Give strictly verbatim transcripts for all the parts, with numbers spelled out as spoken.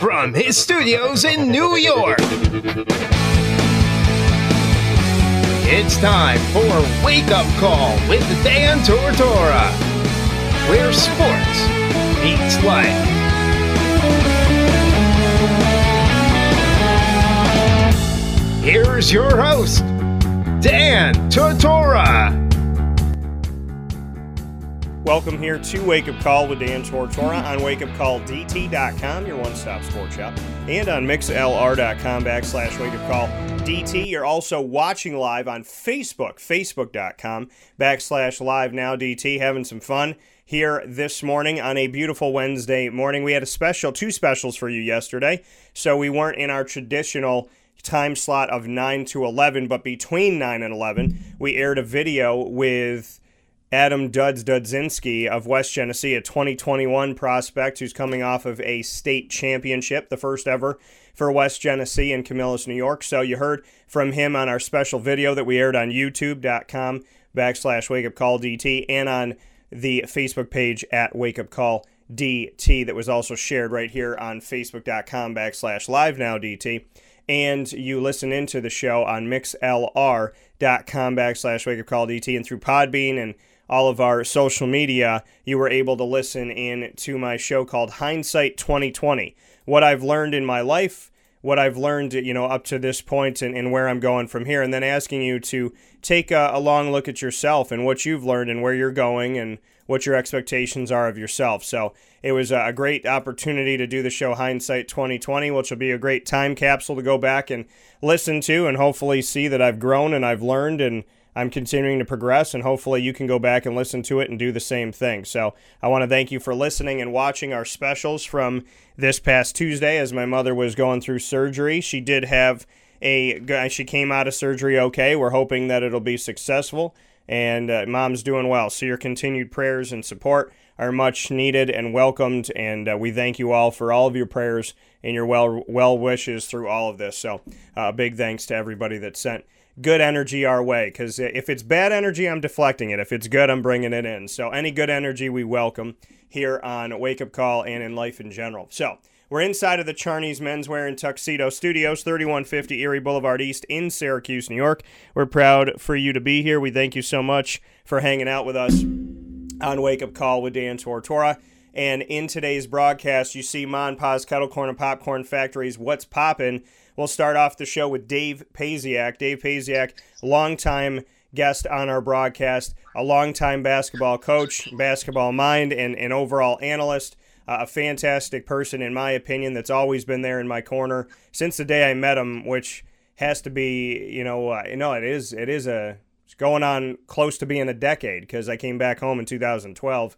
from his studios in New York. It's time for Wake Up Call with Dan Tortora, where sports meets life. Here's your host, Dan Tortora. Welcome here to Wake Up Call with Dan Tortora on Wake Up Call D T dot com, your one-stop sports shop, and on MixLR.com backslash WakeUpCallDT. You're also watching live on Facebook, Facebook.com backslash LiveNowDT, having some fun here this morning on a beautiful Wednesday morning. We had a special, two specials for you yesterday, so we weren't in our traditional time slot of nine to eleven, but between nine and eleven, we aired a video with Adam Dudz-Dudzinski of West Genesee, a twenty twenty-one prospect who's coming off of a state championship, the first ever for West Genesee in Camillus, New York. So you heard from him on our special video that we aired on YouTube.com backslash WakeUpCallDT and on the Facebook page at WakeUpCallDT that was also shared right here on Facebook.com backslash LiveNowDT. And you listen into the show on MixLR.com backslash WakeUpCallDT, and through Podbean and all of our social media, you were able to listen in to my show called Hindsight twenty twenty. What I've learned in my life, what I've learned, you know, up to this point and, and where I'm going from here, and then asking you to take a, a long look at yourself and what you've learned and where you're going and what your expectations are of yourself. So it was a great opportunity to do the show Hindsight twenty twenty, which will be a great time capsule to go back and listen to and hopefully see that I've grown and I've learned and I'm continuing to progress, and hopefully you can go back and listen to it and do the same thing. So I want to thank you for listening and watching our specials from this past Tuesday. As my mother was going through surgery, she did have a, she came out of surgery okay. We're hoping that it'll be successful. And uh, mom's doing well. So your continued prayers and support are much needed and welcomed. And uh, we thank you all for all of your prayers and your well well wishes through all of this. So uh, big thanks to everybody that sent good energy our way. Because if it's bad energy, I'm deflecting it. If it's good, I'm bringing it in. So any good energy we welcome here on Wake Up Call and in life in general. So we're inside of the Charney's Men's Wear and Tuxedo Studios, thirty-one fifty Erie Boulevard East in Syracuse, New York. We're proud for you to be here. We thank you so much for hanging out with us on Wake Up Call with Dan Tortora. And in today's broadcast, you see Mon Paz, Kettle Corn and Popcorn Factories, What's Poppin'. We'll start off the show with Dave Paziak. Dave Paziak, longtime guest on our broadcast, a longtime basketball coach, basketball mind, and an overall analyst. A fantastic person, in my opinion, that's always been there in my corner since the day I met him, which has to be, you know, uh, no, it is, it is a, it's going on close to being a decade because I came back home in two thousand twelve.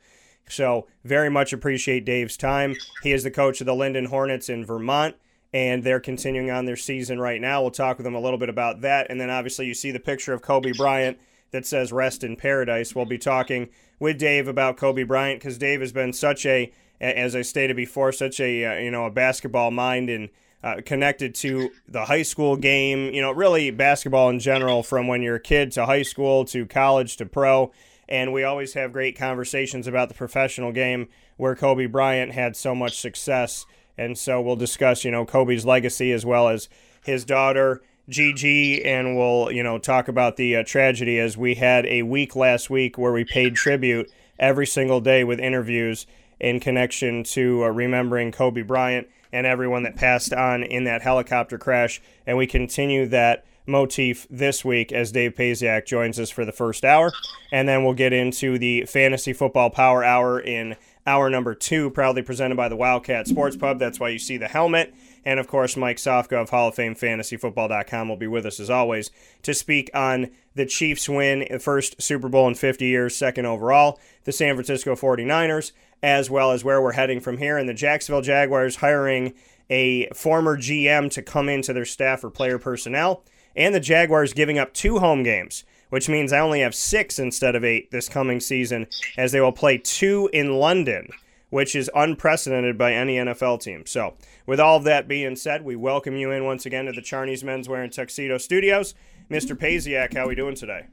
So very much appreciate Dave's time. He is the coach of the Lyndon Hornets in Vermont, and they're continuing on their season right now. We'll talk with him a little bit about that. And then obviously you see the picture of Kobe Bryant that says rest in paradise. We'll be talking with Dave about Kobe Bryant because Dave has been such a, as I stated before, such a, uh, you know, a basketball mind and uh, connected to the high school game, you know, really basketball in general from when you're a kid to high school to college to pro. And we always have great conversations about the professional game where Kobe Bryant had so much success. And so we'll discuss, you know, Kobe's legacy as well as his daughter, Gigi, and we'll, you know, talk about the uh, tragedy as we had a week last week where we paid tribute every single day with interviews in connection to uh, remembering Kobe Bryant and everyone that passed on in that helicopter crash. And we continue that motif this week as Dave Paziak joins us for the first hour. And then we'll get into the Fantasy Football Power Hour in hour number two, proudly presented by the Wildcat Sports Pub. That's why you see the helmet. And, of course, Mike Sofka of Hall of Fame Fantasy Football dot com will be with us, as always, to speak on the Chiefs' win, the first Super Bowl in fifty years, second overall, the San Francisco forty-niners, as well as where we're heading from here. And the Jacksonville Jaguars hiring a former G M to come into their staff or player personnel. And the Jaguars giving up two home games, which means I only have six instead of eight this coming season, as they will play two in London, which is unprecedented by any N F L team. So with all of that being said, we welcome you in once again to the Charney's Men's Wear and Tuxedo Studios. Mister Paziak, how are we doing today?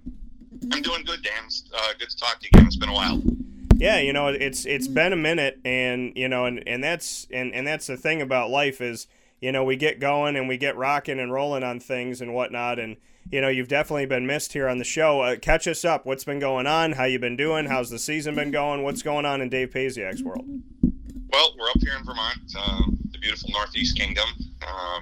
I'm doing good, Dan. Uh, good to talk to you again. It's been a while. Yeah, you know, it's it's been a minute, and you know, and, and that's and, and that's the thing about life is, you know, we get going and we get rocking and rolling on things and whatnot, and you know, you've definitely been missed here on the show. Uh, catch us up. What's been going on? How you been doing? How's the season been going? What's going on in Dave Paziak's world? Well, we're up here in Vermont, uh, the beautiful Northeast Kingdom. Uh,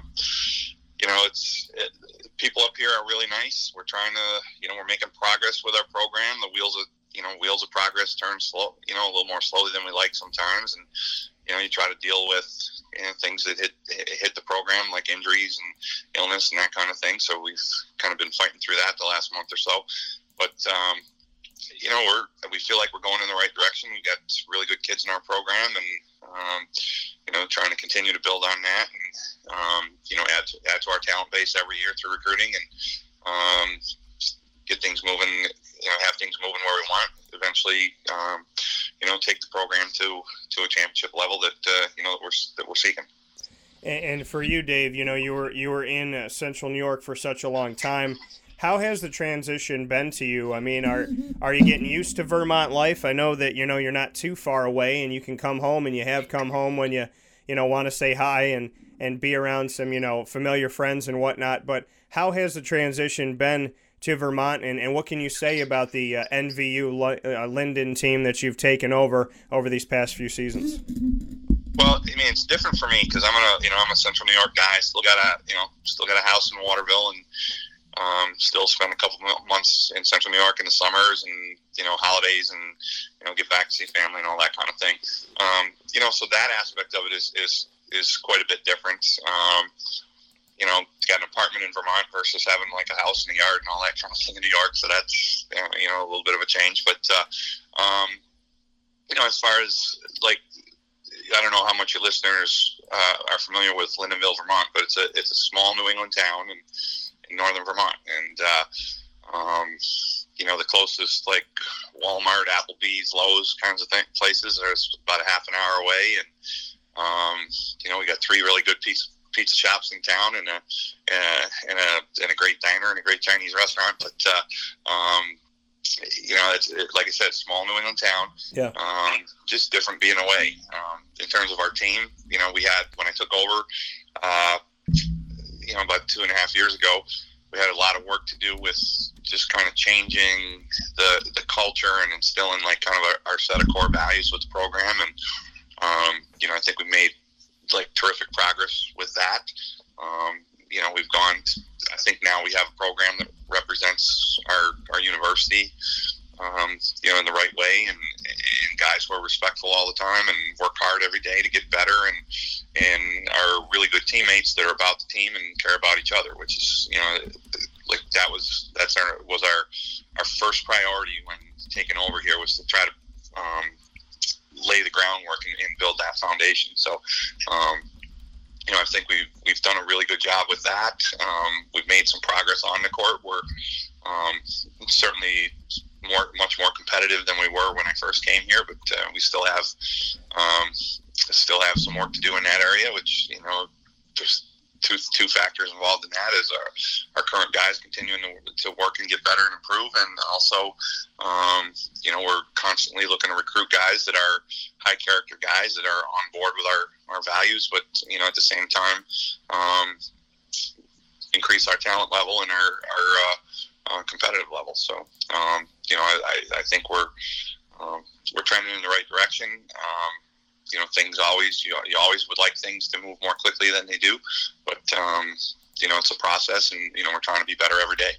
you know, it's it, people up here are really nice. We're trying to, you know, we're making progress with our program. The wheels of, you know, wheels of progress turn slow, you know, a little more slowly than we like sometimes. And, you know, you try to deal with, you know, things that hit hit the program, like injuries and illness and that kind of thing. So we've kind of been fighting through that the last month or so. But, um, you know, we're we feel like we're going in the right direction. We've got really good kids in our program, and, um, you know, trying to continue to build on that and, um, you know, add to, add to our talent base every year through recruiting and um, get things moving, you know, have things moving where we want. Eventually, um, you know, take the program to, to a championship level that, uh, you know, that we're, that we're seeking. And, and for you, Dave, you know, you were, you were in uh, Central New York for such a long time. How has the transition been to you? I mean, are are you getting used to Vermont life? I know that, you know, you're not too far away and you can come home, and you have come home when you, you know, want to say hi and, and be around some, you know, familiar friends and whatnot. But how has the transition been to Vermont, and, and what can you say about the uh, N V U uh, Lyndon team that you've taken over over these past few seasons? Well, I mean, it's different for me because I'm a, you know, I'm a Central New York guy. Still got a, you know, still got a house in Waterville, and um, still spend a couple months in Central New York in the summers and, you know, holidays, and, you know, get back to see family and all that kind of thing. Um, you know, so that aspect of it is is, is quite a bit different. Um, you know, got an apartment in Vermont versus having like a house in the yard and all that kind of thing in New York. So that's, you know, a little bit of a change. But, uh, um, you know, as far as like, I don't know how much your listeners uh, are familiar with Lyndonville, Vermont, but it's a it's a small New England town in, in northern Vermont. And, uh, um, you know, the closest like Walmart, Applebee's, Lowe's kinds of thing, places are about a half an hour away. And, um, you know, we got three really good pieces pizza shops in town, and a, and a, and a great diner and a great Chinese restaurant. But, uh, um, you know, it's it, like I said, small New England town, yeah. Um, just different being away. Um, in terms of our team, you know, we had, when I took over, uh, you know, about two and a half years ago, we had a lot of work to do with just kind of changing the, the culture and instilling like kind of our, our set of core values with the program. And, um, you know, I think we made like terrific progress with that. Um, you know, we've gone to, I think now we have a program that represents our, our university, um, you know, in the right way, and, and guys who are respectful all the time and work hard every day to get better, and, and are really good teammates that are about the team and care about each other, which is, you know, like that was, that's our, was our, our first priority when taking over here, was to try to, um, lay the groundwork and, and build that foundation. So, um, you know, I think we've, we've done a really good job with that. Um, we've made some progress on the court. We're um, certainly more, much more competitive than we were when I first came here, but uh, we still have, um, still have some work to do in that area, which, you know, there's two, two factors involved in that is our, our current guys continuing to, to work and get better and improve. And also, um, you know, we're constantly looking to recruit guys that are high character guys that are on board with our, our values, but, you know, at the same time, um, increase our talent level and our, our, uh, uh competitive level. So, um, you know, I, I, I think we're, um, we're trending in the right direction. Um, You know, things always, you, you always would like things to move more quickly than they do. But, um, you know, it's a process, and, you know, we're trying to be better every day.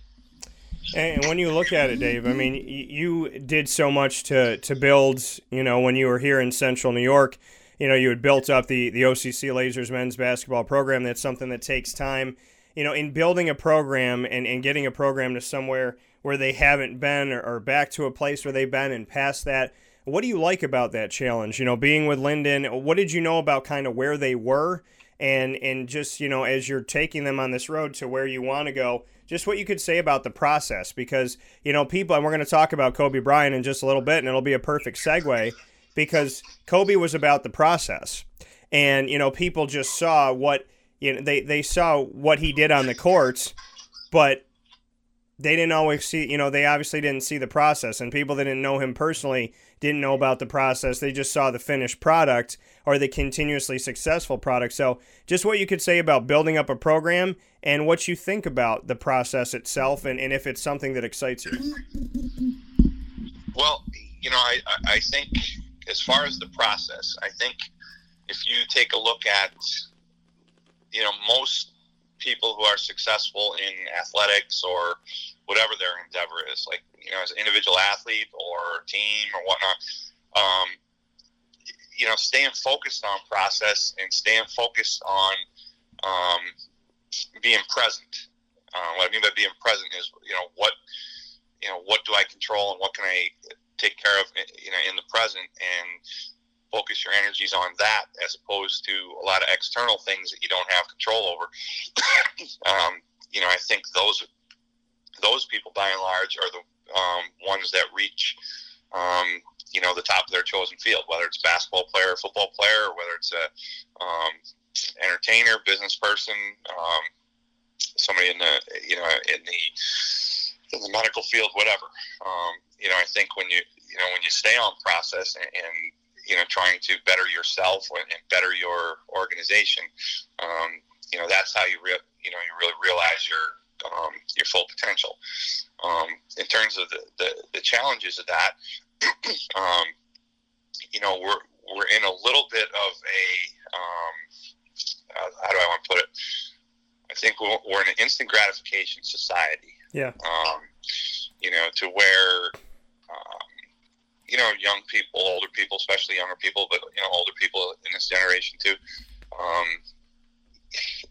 And when you look at it, Dave, I mean, you did so much to, to build, you know, when you were here in Central New York, you know, you had built up the, the O C C Lasers men's basketball program. That's something that takes time, you know, in building a program and, and getting a program to somewhere where they haven't been, or, or back to a place where they've been and past that. What do you like about that challenge? You know, being with Lyndon, what did you know about kind of where they were, and, and just, you know, as you're taking them on this road to where you want to go, just what you could say about the process? Because, you know, people, and we're going to talk about Kobe Bryant in just a little bit, and it'll be a perfect segue, because Kobe was about the process. And, you know, people just saw what, you know, they, they saw what he did on the courts, but they didn't always see, you know, they obviously didn't see the process, and people that didn't know him personally didn't know about the process. They just saw the finished product or the continuously successful product. So just what you could say about building up a program and what you think about the process itself, and, and if it's something that excites you. Well, you know, I, I think as far as the process, I think if you take a look at, you know, most people who are successful in athletics or whatever their endeavor is, like, you know, as an individual athlete or team or whatnot, um, you know, staying focused on process and staying focused on um, being present. Uh, what I mean by being present is, you know, what, you know, what do I control and what can I take care of, you know, in the present, and focus your energies on that as opposed to a lot of external things that you don't have control over. um, you know, I think those those people, by and large, are the um, ones that reach, um, you know, the top of their chosen field, whether it's basketball player, football player, or whether it's a um, entertainer, business person, um, somebody in the, you know, in the, in the medical field, whatever. Um, you know, I think when you, you know, when you stay on process and, and you know, trying to better yourself and better your organization, um, you know, that's how you, re- you know, you really realize your um, your full potential. Um, in terms of the, the, the challenges of that, um, you know, we're we're in a little bit of a, um, uh, how do I want to put it? I think we're, we're in an instant gratification society. Yeah. Um, you know, to where, um, you know, young people, older people, especially younger people, but, you know, older people in this generation too, um,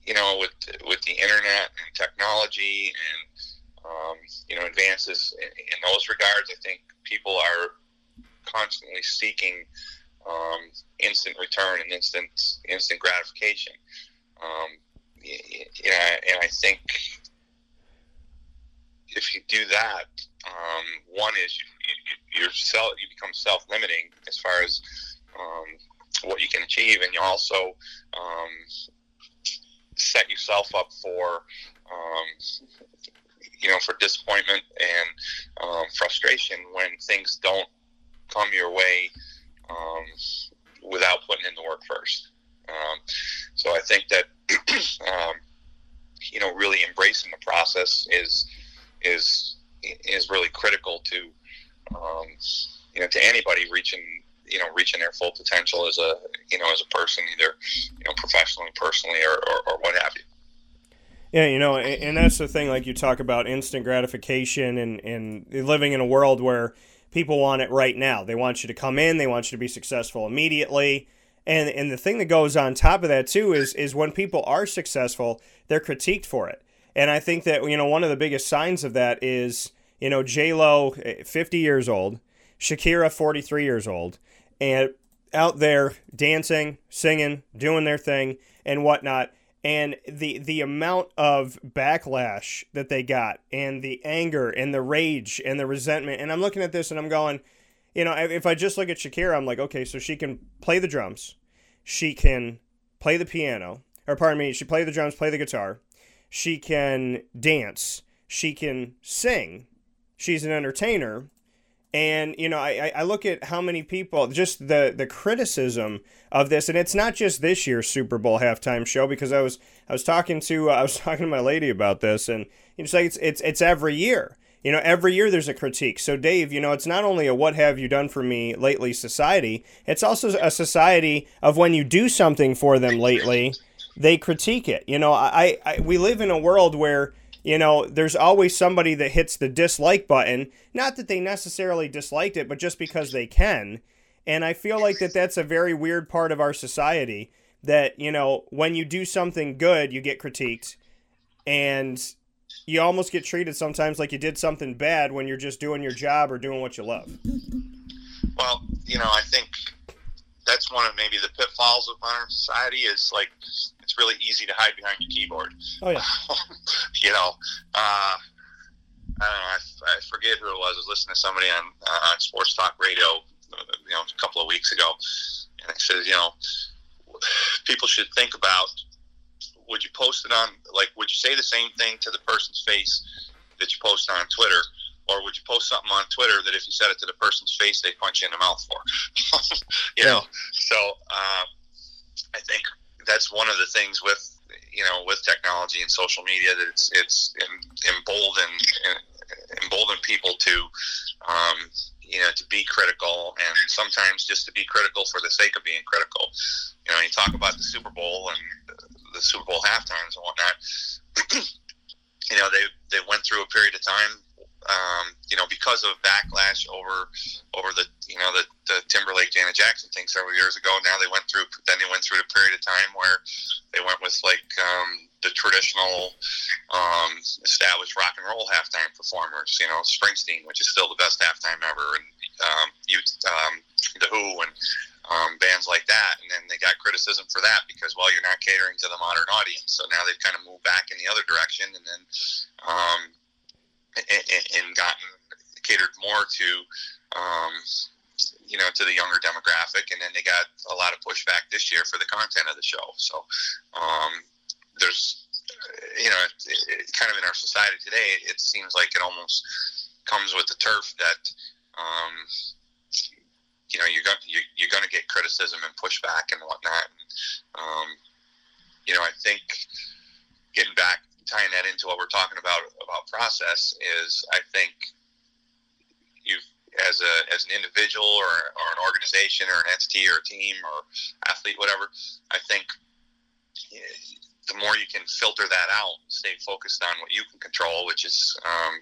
you know, with, with the internet and technology and, um, you know, advances in, in those regards, I think people are constantly seeking, um, instant return and instant, instant gratification. Um, you know, and I think if you do that, um, one is you, You're self, you become self-limiting as far as um, what you can achieve, and you also um, set yourself up for, um, you know, for disappointment and um, frustration when things don't come your way um, without putting in the work first. Um, so I think that, um, you know, really embracing the process is is is really critical to. Um, you know, to anybody reaching, you know, reaching their full potential as a, you know, as a person, either, you know, professionally, personally, or, or, or what have you. Yeah, you know, and, and that's the thing, like you talk about instant gratification and, and living in a world where people want it right now. They want you to come in, they want you to be successful immediately. And and the thing that goes on top of that too is, is when people are successful, they're critiqued for it. And I think that, you know, one of the biggest signs of that is, you know, J-Lo, fifty years old, Shakira, forty-three years old, and out there dancing, singing, doing their thing and whatnot. And the the amount of backlash that they got, and the anger and the rage and the resentment. And I'm looking at this and I'm going, you know, if I just look at Shakira, I'm like, okay, so she can play the drums. She can play the piano, or pardon me, she play the drums, play the guitar. She can dance. She can sing. She's an entertainer. And, you know, I, I look at how many people, just the, the criticism of this, and it's not just this year's Super Bowl halftime show, because I was I was talking to uh, I was talking to my lady about this, and it's like it's, it's it's every year. You know, every year there's a critique. So, Dave, you know, it's not only a what have you done for me lately society, it's also a society of when you do something for them lately, they critique it. You know, I, I we live in a world where, you know, there's always somebody that hits the dislike button. Not that they necessarily disliked it, but just because they can. And I feel like that that's a very weird part of our society, that, you know, when you do something good, you get critiqued. And you almost get treated sometimes like you did something bad when you're just doing your job or doing what you love. Well, you know, I think that's one of maybe the pitfalls of modern society is, like, it's really easy to hide behind your keyboard. Oh, yeah. You know, uh, I don't know, I, I forget who it was. I was listening to somebody on, uh, on Sports Talk Radio, you know, a couple of weeks ago, and it says, you know, people should think about, would you post it on, like, would you say the same thing to the person's face that you post on Twitter, or would you post something on Twitter that if you said it to the person's face, they punch you in the mouth for? you yeah. know, so um, I think that's one of the things with, you know, with technology and social media, that it's it's emboldened emboldened people to, um, you know, to be critical, and sometimes just to be critical for the sake of being critical. You know, you talk about the Super Bowl and the Super Bowl halftimes and whatnot. You know, they they went through a period of time, um, you know, because of backlash over over the, you know, the, the Timberlake Janet Jackson thing several years ago. Now they went through, then they went through a period of time where they went with like um, the traditional um, established rock and roll halftime performers. You know, Springsteen, which is still the best halftime ever, and um, you, um, the Who, and um, bands like that. And then they got criticism for that because, well, you're not catering to the modern audience. So now they've kind of moved back in the other direction, and then um, and, and gotten catered more to, um, you know, to the younger demographic. And then they got a lot of pushback this year for the content of the show. So um, there's, you know, it, it, kind of in our society today, it seems like it almost comes with the turf that, um, you know, you're going to, you're going to get criticism and pushback and whatnot. And, um, you know, I think getting back, tying that into what we're talking about, about process, is I think you've, as a, as an individual or, or an organization or an entity or a team or athlete, whatever, I think the more you can filter that out, stay focused on what you can control, which is, um,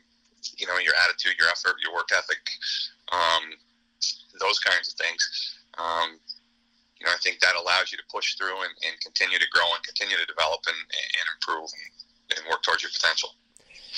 you know, your attitude, your effort, your work ethic, um, those kinds of things. Um, you know, I think that allows you to push through and, and continue to grow and continue to develop and, and improve and, and work towards your potential.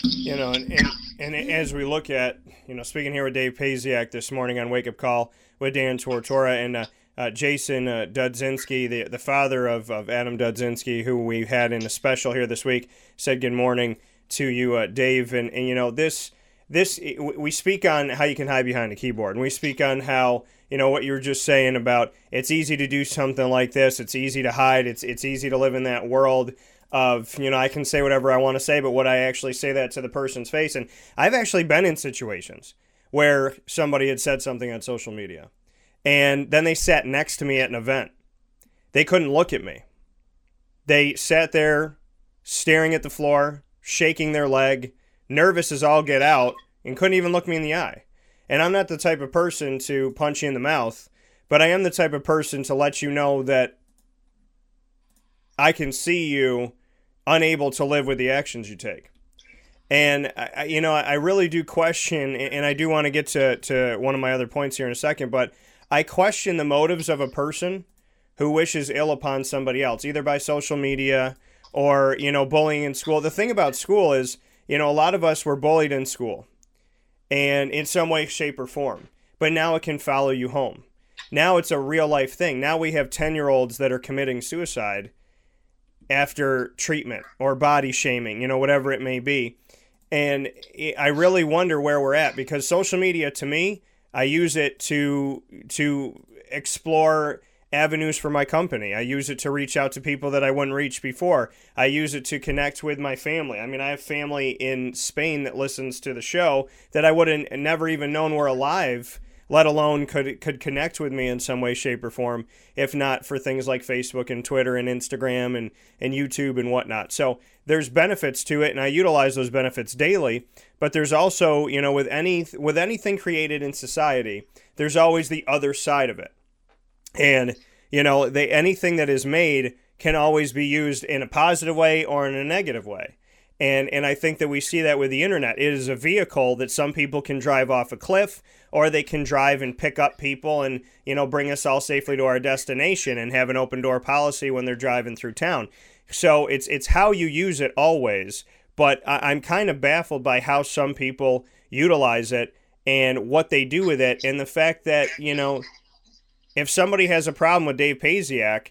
You know, and, and, and as we look at, you know, speaking here with Dave Paziak this morning on Wake Up Call with Dan Tortora and uh, uh, Jason uh, Dudzinski, the, the father of, of Adam Dudzinski, who we had in a special here this week, said good morning to you, uh, Dave. And, and, you know, this... This we speak on how you can hide behind a keyboard, and we speak on how, you know, what you were just saying about it's easy to do something like this. It's easy to hide. It's it's easy to live in that world of, you know, I can say whatever I want to say, but would I actually say that to the person's face? And I've actually been in situations where somebody had said something on social media, and then they sat next to me at an event. They couldn't look at me. They sat there staring at the floor, shaking their leg, nervous as all get out, and couldn't even look me in the eye. And I'm not the type of person to punch you in the mouth, but I am the type of person to let you know that I can see you unable to live with the actions you take. And, I, you know, I really do question, and I do want to get to, to one of my other points here in a second, but I question the motives of a person who wishes ill upon somebody else, either by social media or, you know, bullying in school. The thing about school is, you know, a lot of us were bullied in school and in some way, shape, or form. But now it can follow you home. Now it's a real life thing. Now we have ten-year-olds that are committing suicide after treatment or body shaming, you know, whatever it may be. And I really wonder where we're at, because social media, to me, I use it to to explore avenues for my company. I use it to reach out to people that I wouldn't reach before. I use it to connect with my family. I mean, I have family in Spain that listens to the show that I wouldn't never even known were alive, let alone could could connect with me in some way, shape, or form, if not for things like Facebook and Twitter and Instagram and, and YouTube and whatnot. So there's benefits to it, and I utilize those benefits daily. But there's also, you know, with any with anything created in society, there's always the other side of it. And, you know, they, anything that is made can always be used in a positive way or in a negative way. And and I think that we see that with the internet. It is a vehicle that some people can drive off a cliff, or they can drive and pick up people and, you know, bring us all safely to our destination and have an open door policy when they're driving through town. So it's it's how you use it always. But I, I'm kind of baffled by how some people utilize it and what they do with it, and the fact that, you know, if somebody has a problem with Dave Paziak,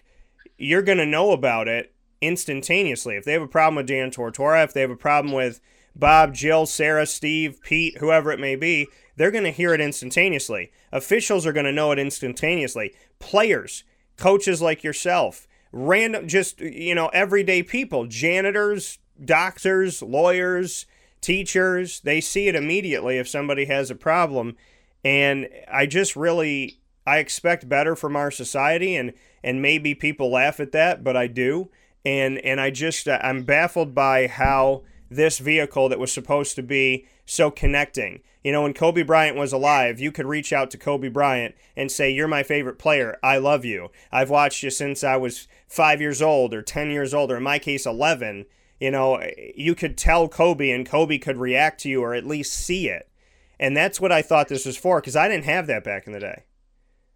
you're going to know about it instantaneously. If they have a problem with Dan Tortora, if they have a problem with Bob, Jill, Sarah, Steve, Pete, whoever it may be, they're going to hear it instantaneously. Officials are going to know it instantaneously. Players, coaches like yourself, random, just, you know, everyday people, janitors, doctors, lawyers, teachers, they see it immediately if somebody has a problem. And I just really, I expect better from our society, and, and maybe people laugh at that, but I do. And, and I just, I'm baffled by how this vehicle that was supposed to be so connecting. You know, when Kobe Bryant was alive, you could reach out to Kobe Bryant and say, you're my favorite player. I love you. I've watched you since I was five years old or ten years old, or in my case, eleven. You know, you could tell Kobe and Kobe could react to you or at least see it. And that's what I thought this was for, because I didn't have that back in the day.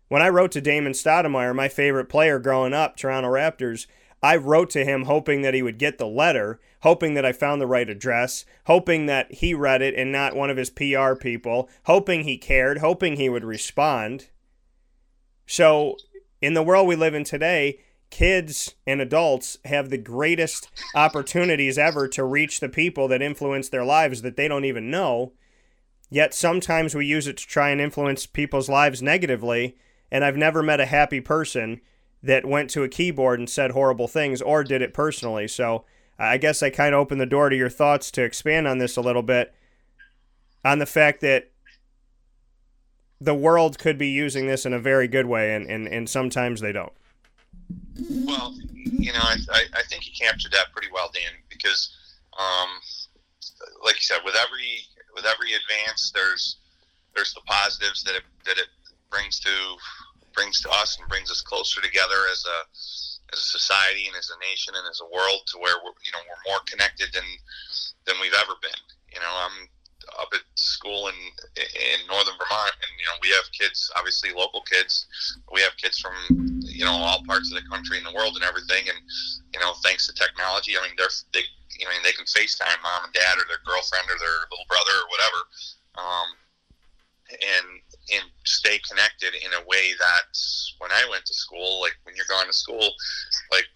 When I wrote to Damon Stoudemire, my favorite player growing up, Toronto Raptors, I wrote to him hoping that he would get the letter, hoping that I found the right address, hoping that he read it and not one of his P R people, hoping he cared, hoping he would respond. So in the world we live in today, kids and adults have the greatest opportunities ever to reach the people that influence their lives that they don't even know. Yet sometimes we use it to try and influence people's lives negatively, and I've never met a happy person that went to a keyboard and said horrible things or did it personally. So I guess I kind of opened the door to your thoughts to expand on this a little bit, on the fact that the world could be using this in a very good way, and, and, and sometimes they don't. Well, you know, I, I, I think you captured that pretty well, Dan, because um, like you said, with every... with every advance, there's there's the positives that it that it brings to brings to us and brings us closer together as a as a society and as a nation and as a world, to where we're, you know, we're more connected than than we've ever been. You know, I'm up at school in in northern Vermont, and you know, we have kids, obviously local kids, we have kids from, you know, all parts of the country and the world and everything. And you know, thanks to technology, I mean, they're they. You know, they can FaceTime mom and dad or their girlfriend or their little brother or whatever, um, and and stay connected in a way that when I went to school, like when you're going to school, like,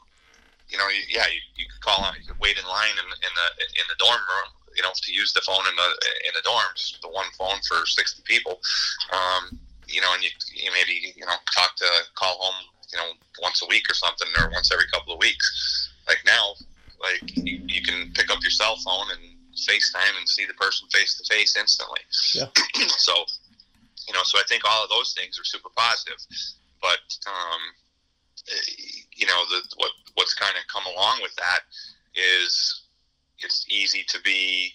you know, you, yeah, you, you could call on, you could wait in line in, in the in the dorm room, you know, to use the phone in the in the dorms, the one phone for sixty people, um, you know, and you, you maybe you know talk to call home, you know, once a week or something, or once every couple of weeks. Like now, like you, you can pick up your cell phone and FaceTime and see the person face to face instantly. Yeah. So, you know, so I think all of those things are super positive, but, um, you know, the, what, what's kind of come along with that is it's easy to be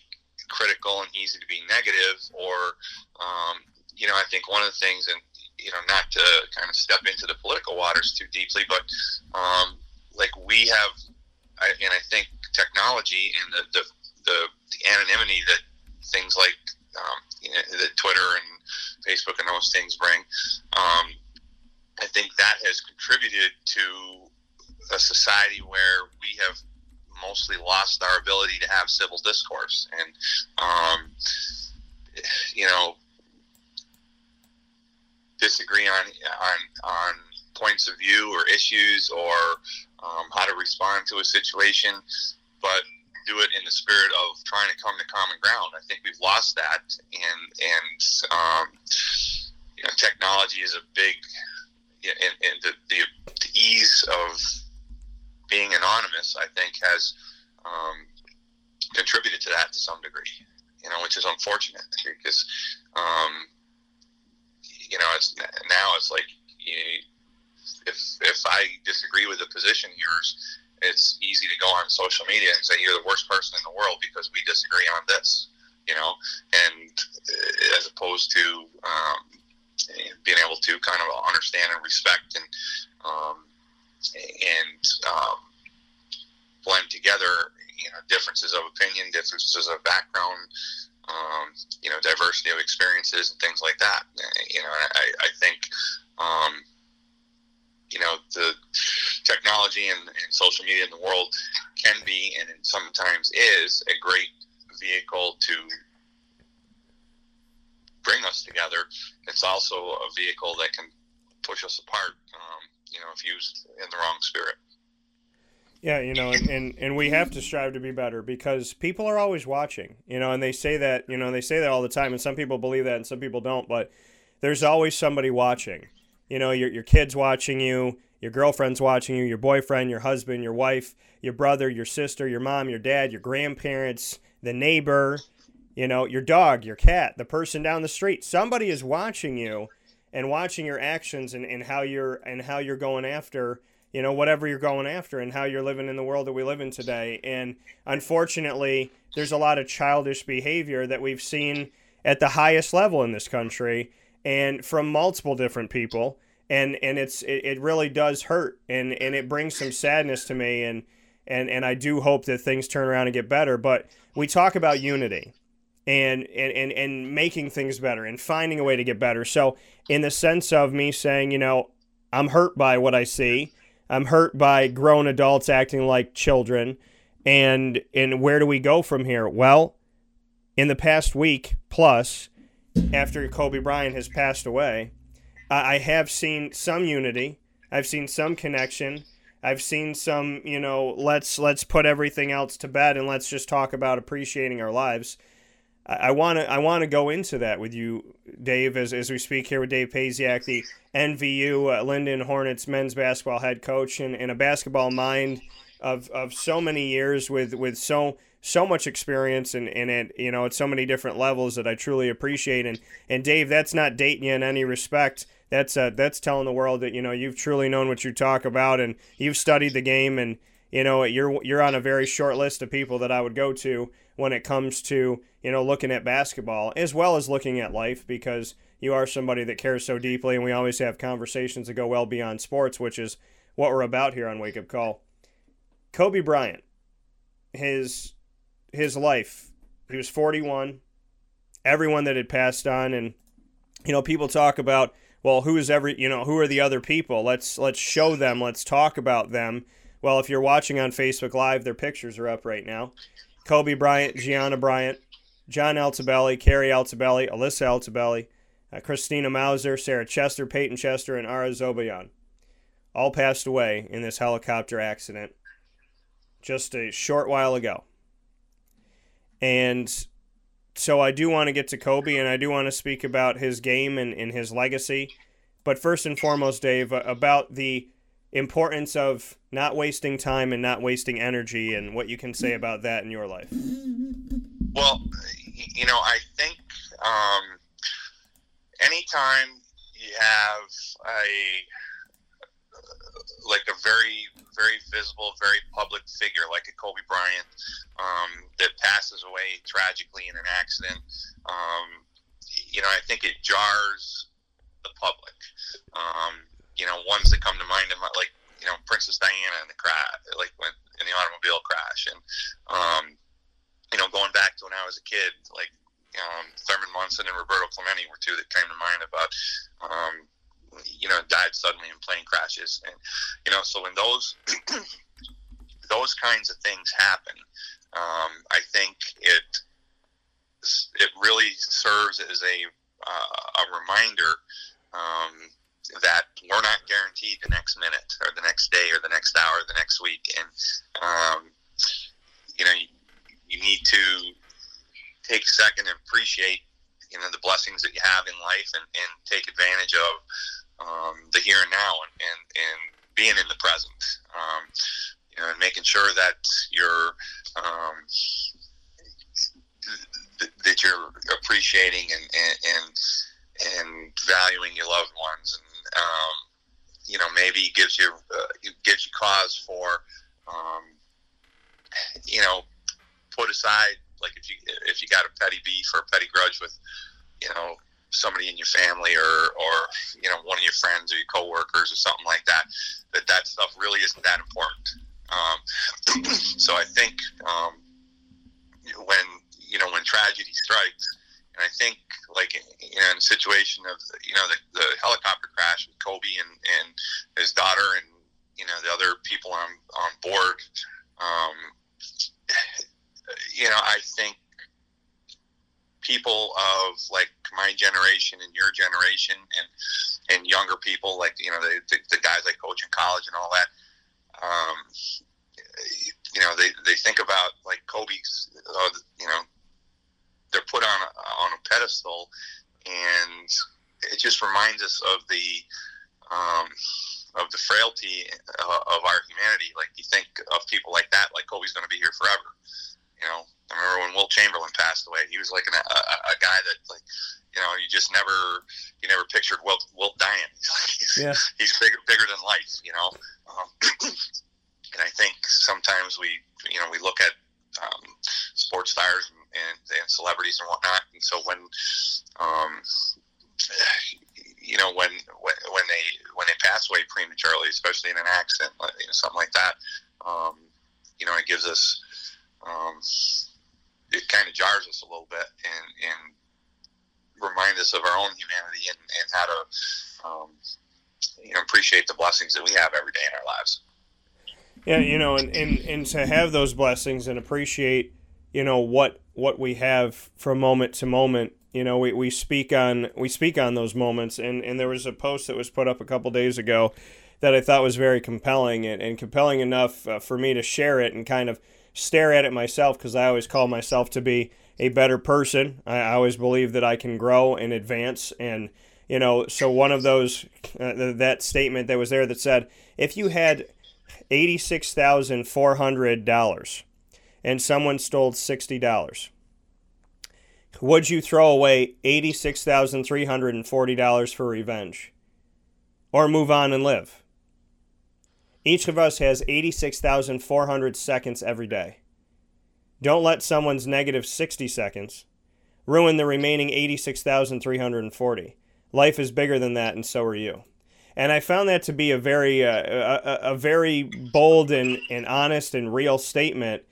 critical and easy to be negative, or, um, you know, I think one of the things, and, you know, not to kind of step into the political waters too deeply, but, um, like we have, I, and I think technology and the the, the, the anonymity that things like um, you know, the Twitter and Facebook and those things bring, um, I think that has contributed to a society where we have mostly lost our ability to have civil discourse. And, um, you know, disagree on, on, on points of view or issues, or Um, how to respond to a situation, but do it in the spirit of trying to come to common ground. I think we've lost that, and and um, you know, technology is a big, and, and the, the, the ease of being anonymous, I think, has um, contributed to that to some degree. You know, which is unfortunate, because um, you know, it's now it's like you know, If if I disagree with a position of yours, it's easy to go on social media and say you're the worst person in the world because we disagree on this, you know, and uh, as opposed to um, being able to kind of understand and respect and um, and um, blend together, you know, differences of opinion, differences of background, um, you know, diversity of experiences and things like that. You know, I, I think. Um, You know, the technology and, and social media in the world can be, and sometimes is, a great vehicle to bring us together. It's also a vehicle that can push us apart, um, you know, if used in the wrong spirit. Yeah, you know, and, and, and we have to strive to be better, because people are always watching, you know, and they say that, you know, they say that all the time, and some people believe that and some people don't, but there's always somebody watching. You know, your your kid's watching you, your girlfriend's watching you, your boyfriend, your husband, your wife, your brother, your sister, your mom, your dad, your grandparents, the neighbor, you know, your dog, your cat, the person down the street. Somebody is watching you and watching your actions and, and how you're and how you're going after, you know, whatever you're going after and how you're living in the world that we live in today. And unfortunately, there's a lot of childish behavior that we've seen at the highest level in this country and from multiple different people. And and it's it, it really does hurt, and, and it brings some sadness to me. And, and, and I do hope that things turn around and get better. But we talk about unity and, and, and, and making things better and finding a way to get better. So in the sense of me saying, you know, I'm hurt by what I see. I'm hurt by grown adults acting like children. And and where do we go from here? Well, in the past week plus, after Kobe Bryant has passed away, I have seen some unity. I've seen some connection. I've seen some, you know, let's let's put everything else to bed and let's just talk about appreciating our lives. I want to I want to go into that with you, Dave, as as we speak here with Dave Paziak, the N V U uh, Lyndon Hornets men's basketball head coach and, and a basketball mind of of so many years with with so so much experience and in it, you know, at so many different levels that I truly appreciate. And and Dave, that's not dating you in any respect. That's uh, that's telling the world that, you know, you've truly known what you talk about and you've studied the game, and you know you're you're on a very short list of people that I would go to when it comes to, you know, looking at basketball as well as looking at life, because you are somebody that cares so deeply, and we always have conversations that go well beyond sports, which is what we're about here on Wake Up Call. Kobe Bryant, his his life, he was forty-one, everyone that had passed on, and, you know, people talk about, well, who is every, you know, who are the other people? Let's let's show them, let's talk about them. Well, if you're watching on Facebook Live, their pictures are up right now. Kobe Bryant, Gianna Bryant, John Altobelli, Carrie Altobelli, Alyssa Altobelli, uh, Christina Mauser, Sarah Chester, Peyton Chester, and Ara Zobayan all passed away in this helicopter accident just a short while ago. And so I do want to get to Kobe, and I do want to speak about his game and, and his legacy. But first and foremost, Dave, about the importance of not wasting time and not wasting energy, and what you can say about that in your life. Well, you know, I think um, anytime you have a, like a very, very visible, very public figure like a Kobe Bryant um, that passes away tragically in an accident, um, you know, I think it jars the public. Um, you know, ones that come to mind, like, you know, Princess Diana in the crash, like when in the automobile crash, and um, you know, going back to when I was a kid, like um, Thurman Munson and Roberto Clemente were two that came to mind about, um, you know, died suddenly in plane crashes, and you know, so when those those kinds of things happen, um, I think it it really serves as a uh, a reminder. Um, that we're not guaranteed the next minute or the next day or the next hour or the next week. And, um, you know, you, you need to take a second and appreciate, you know, the blessings that you have in life, and, and take advantage of um, the here and now, and, and, and being in the present, um, you know, and making sure that you're, um, th- that you're appreciating and, and, and, and valuing your loved ones, and um, you know, maybe it gives you uh, it gives you cause for um, you know, put aside, like if you if you got a petty beef or a petty grudge with, you know, somebody in your family or or you know, one of your friends or your coworkers or something like that, that that stuff really isn't that important. Um, so I think um, when you know when tragedy strikes. And I think, like, you know, in the situation of, you know, the, the helicopter crash with Kobe and, and his daughter and, you know, the other people on, on board, um, you know, I think people of, like, my generation and your generation and, and younger people, like, you know, the, the, the guys I coach in college and all that, um, you know, they, they think about, like, Kobe's, uh, you know, they're put on a, on a pedestal, and it just reminds us of the um, of the frailty uh, of our humanity. Like, you think of people like that, like Kobe's going to be here forever, you know. I remember when Will Chamberlain passed away, he was like an, a, a guy that, like, you know, you just never, you never pictured Wilt, Wilt dying. He's, yeah. he's bigger, bigger than life, you know. Um, and I think sometimes we, you know, we look at um, sports stars and, and, and celebrities and whatnot. And so when, um, you know, when, when when they when they pass away prematurely, especially in an accident, you know, something like that, um, you know, it gives us, um, it kind of jars us a little bit and and. remind us of our own humanity and, and how to, um, you know, appreciate the blessings that we have every day in our lives. Yeah, you know, and, and, and to have those blessings and appreciate, you know, what what we have from moment to moment. You know, we, we speak on we speak on those moments. And, and there was a post that was put up a couple days ago that I thought was very compelling and, and compelling enough uh, for me to share it and kind of stare at it myself, because I always call myself to be a better person. I always believe that I can grow and advance. And, you know, so one of those, uh, th- that statement that was there that said, if you had eighty-six thousand four hundred dollars and someone stole sixty dollars, would you throw away eighty-six thousand three hundred forty dollars for revenge or move on and live? Each of us has eighty-six thousand four hundred seconds every day. Don't let someone's negative sixty seconds ruin the remaining eighty-six thousand three hundred forty. Life is bigger than that, and so are you. And I found that to be a very uh, a, a very bold and, and honest and real statement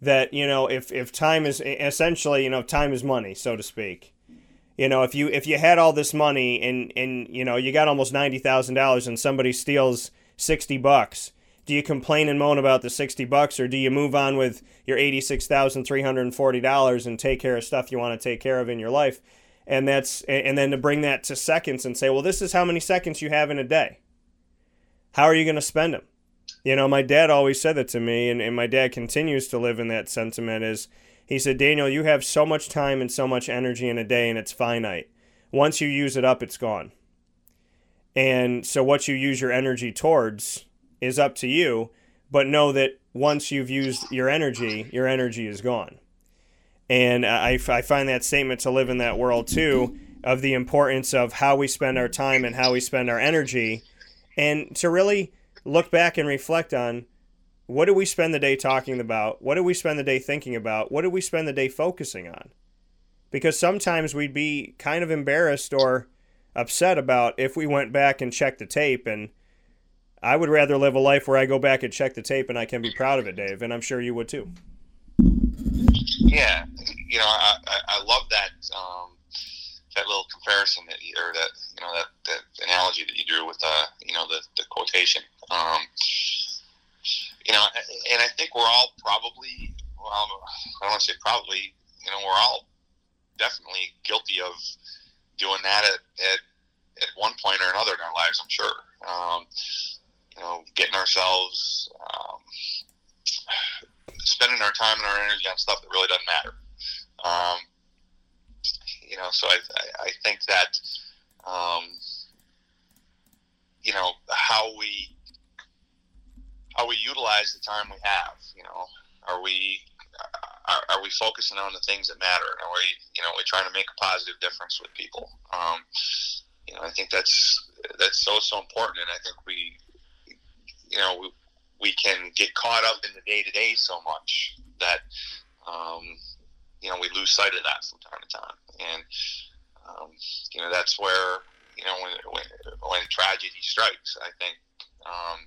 that, you know, if, if time is essentially, you know, time is money, so to speak. You know, if you if you had all this money and, and you know, you got almost ninety thousand dollars and somebody steals sixty bucks, do you complain and moan about the sixty bucks, or do you move on with your eighty-six thousand three hundred forty dollars and take care of stuff you want to take care of in your life? And that's, and then to bring that to seconds and say, well, this is how many seconds you have in a day. How are you going to spend them? You know, my dad always said that to me, and, and my dad continues to live in that sentiment. Is he said, Daniel, you have so much time and so much energy in a day, and it's finite. Once you use it up, it's gone. And so what you use your energy towards is up to you, but know that once you've used your energy, your energy is gone. And I, I find that statement to live in that world too, of the importance of how we spend our time and how we spend our energy, and to really look back and reflect on, what do we spend the day talking about? What do we spend the day thinking about? What do we spend the day focusing on? Because sometimes we'd be kind of embarrassed or upset about if we went back and checked the tape. And I would rather live a life where I go back and check the tape and I can be proud of it, Dave, and I'm sure you would too. Yeah, you know, I, I, I love that um, that little comparison that you, or that you know that, that analogy that you drew with uh you know the the quotation. Um, you know, and I think we're all probably, well, I don't want to say probably, you know, we're all definitely guilty of doing that at at, at one point or another in our lives. I'm sure. Um, You know, getting ourselves, um, spending our time and our energy on stuff that really doesn't matter. Um, you know, so I, I, I think that, um, you know, how we, how we utilize the time we have, you know, are we, are, are we focusing on the things that matter? Are we, you know, we're trying to make a positive difference with people. Um, you know, I think that's, that's so, so important. And I think we, you know, we, we can get caught up in the day-to-day so much that, um, you know, we lose sight of that from time to time. And, um, you know, that's where, you know, when, when, when tragedy strikes, I think, um,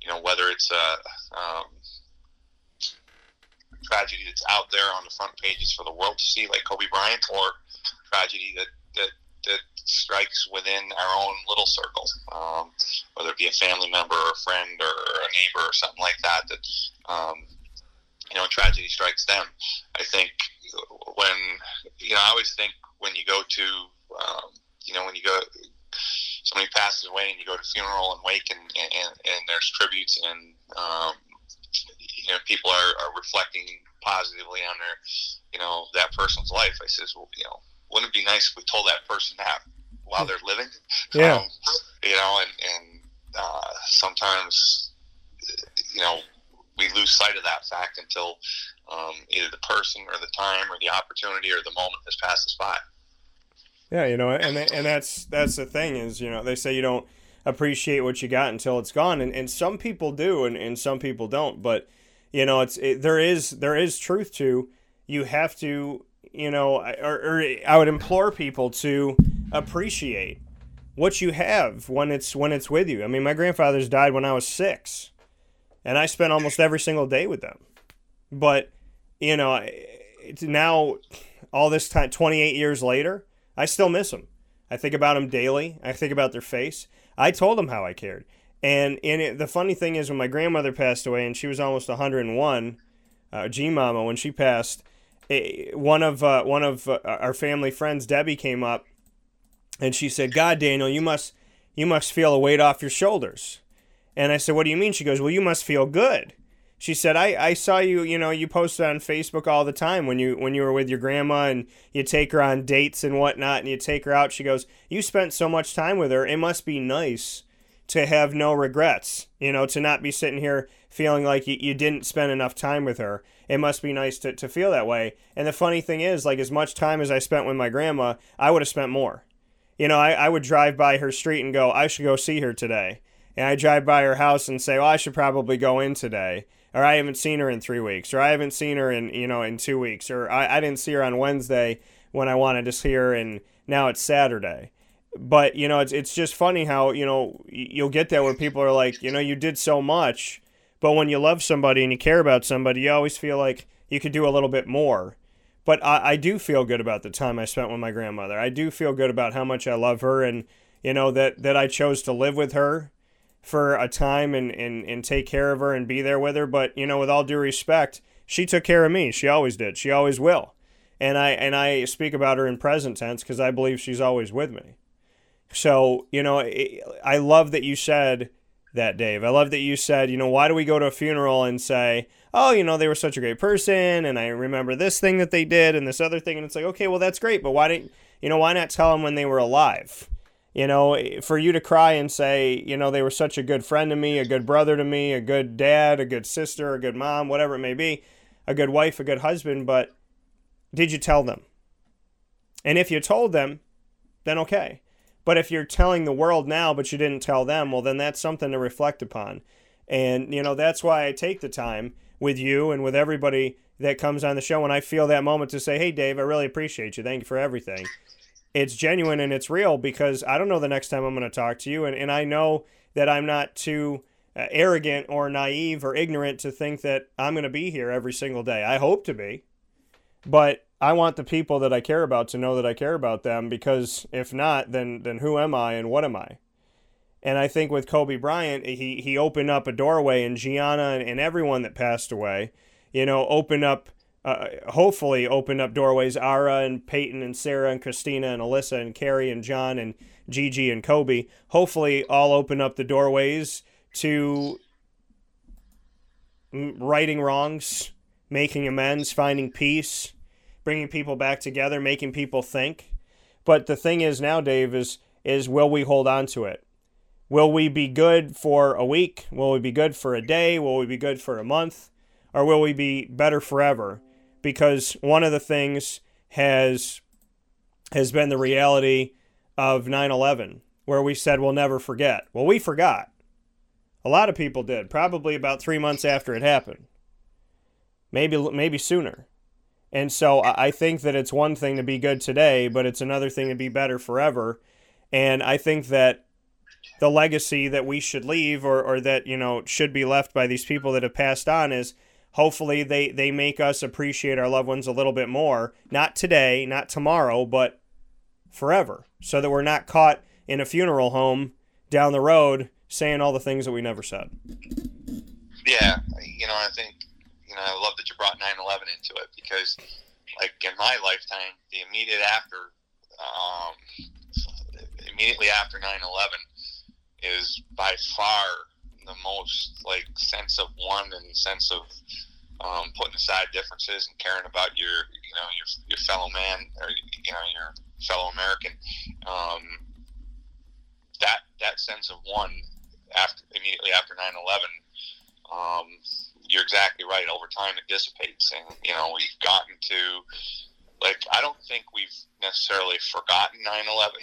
you know, whether it's a um, tragedy that's out there on the front pages for the world to see, like Kobe Bryant, or tragedy that, that, that strikes within our own little circle, um, whether it be a family member or a friend or a neighbor or something like that, that, um, you know, tragedy strikes them. I think when, you know, I always think when you go to, um, you know, when you go, somebody passes away and you go to funeral and wake and, and, and there's tributes and, um, you know, people are, are reflecting positively on their, you know, that person's life. I says, well, you know, wouldn't it be nice if we told that person that while they're living? Yeah. Um, you know, and, and uh, sometimes, you know, we lose sight of that fact until um, either the person or the time or the opportunity or the moment has passed us by. Yeah, you know, and and that's that's the thing is, you know, they say you don't appreciate what you got until it's gone, and, and some people do, and, and some people don't. But you know, it's it, there is there is truth to you have to, you know, or, or I would implore people to appreciate what you have when it's when it's with you. I mean, my grandfathers died when I was six, and I spent almost every single day with them. But you know, it's now all this time, twenty-eight years later, I still miss them. I think about them daily. I think about their face. I told them how I cared. And, and it, the funny thing is when my grandmother passed away, and she was almost one hundred one, uh, G-Mama, when she passed, it, one of uh, one of uh, our family friends, Debbie, came up, and she said, God, Daniel, you must, you must feel a weight off your shoulders. And I said, what do you mean? She goes, well, you must feel good. She said, I, I saw you, you know, you posted on Facebook all the time when you when you were with your grandma and you take her on dates and whatnot and you take her out. She goes, you spent so much time with her. It must be nice to have no regrets, you know, to not be sitting here feeling like you, you didn't spend enough time with her. It must be nice to, to feel that way. And the funny thing is, like, as much time as I spent with my grandma, I would have spent more. You know, I, I would drive by her street and go, I should go see her today. And I drive by her house and say, well, I should probably go in today. Or I haven't seen her in three weeks, or I haven't seen her in, you know, in two weeks, or I, I didn't see her on Wednesday when I wanted to see her, and now it's Saturday. But, you know, it's it's just funny how, you know, you'll get there where people are like, you know, you did so much, but when you love somebody and you care about somebody, you always feel like you could do a little bit more. But I, I do feel good about the time I spent with my grandmother. I do feel good about how much I love her and, you know, that, that I chose to live with her for a time and, and, and take care of her and be there with her. But, you know, with all due respect, she took care of me. She always did. She always will. And I and I speak about her in present tense because I believe she's always with me. So, you know, it, I love that you said that, Dave. I love that you said, you know, why do we go to a funeral and say, oh, you know, they were such a great person and I remember this thing that they did and this other thing. And it's like, okay, well, that's great. But why didn't, you know, why not tell them when they were alive? You know, for you to cry and say, you know, they were such a good friend to me, a good brother to me, a good dad, a good sister, a good mom, whatever it may be, a good wife, a good husband. But did you tell them? And if you told them, then okay. But if you're telling the world now, but you didn't tell them, well, then that's something to reflect upon. And, you know, that's why I take the time with you and with everybody that comes on the show. And I feel that moment to say, hey, Dave, I really appreciate you. Thank you for everything. It's genuine and it's real because I don't know the next time I'm going to talk to you. And, and I know that I'm not too uh, arrogant or naive or ignorant to think that I'm going to be here every single day. I hope to be, but I want the people that I care about to know that I care about them, because if not, then, then who am I and what am I? And I think with Kobe Bryant, he, he opened up a doorway, and Gianna and, and everyone that passed away, you know, opened up Uh, hopefully opened up doorways. Ara and Peyton and Sarah and Christina and Alyssa and Carrie and John and Gigi and Kobe, hopefully all open up the doorways to righting wrongs, making amends, finding peace, bringing people back together, making people think. But the thing is now, Dave, is, is will we hold on to it? Will we be good for a week? Will we be good for a day? Will we be good for a month? Or will we be better forever? Because one of the things has has been the reality of nine eleven, where we said we'll never forget. Well, we forgot. A lot of people did, probably about three months after it happened. Maybe maybe sooner. And so I think that it's one thing to be good today, but it's another thing to be better forever. And I think that the legacy that we should leave, or, or that, you know, should be left by these people that have passed on, is hopefully they, they make us appreciate our loved ones a little bit more. Not today, not tomorrow, but forever. So that we're not caught in a funeral home down the road saying all the things that we never said. Yeah. You know, I think, you know, I love that you brought nine eleven into it, because like in my lifetime, the immediate after, um, immediately after nine eleven is by far the most like sense of one and sense of um, putting aside differences and caring about your, you know, your your fellow man, or, you know, your fellow American. Um, that that sense of one after immediately after nine eleven um, you're exactly right. Over time, it dissipates, and you know we've gotten to, like, I don't think we've necessarily forgotten nine eleven,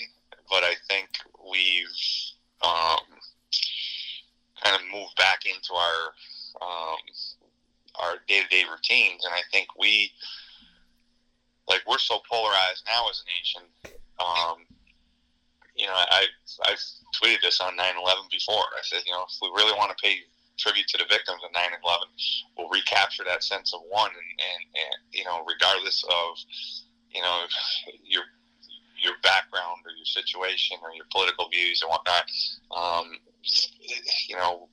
but I think we've um, kind of moved back into our um, our day-to-day routines, and I think we, like, we're so polarized now as a nation. Um, you know, I I've tweeted this on nine eleven before. I said, you know, if we really want to pay tribute to the victims of nine eleven, we'll recapture that sense of one, and, and, and you know, regardless of, you know, your your background or your situation or your political views and whatnot, um, you know,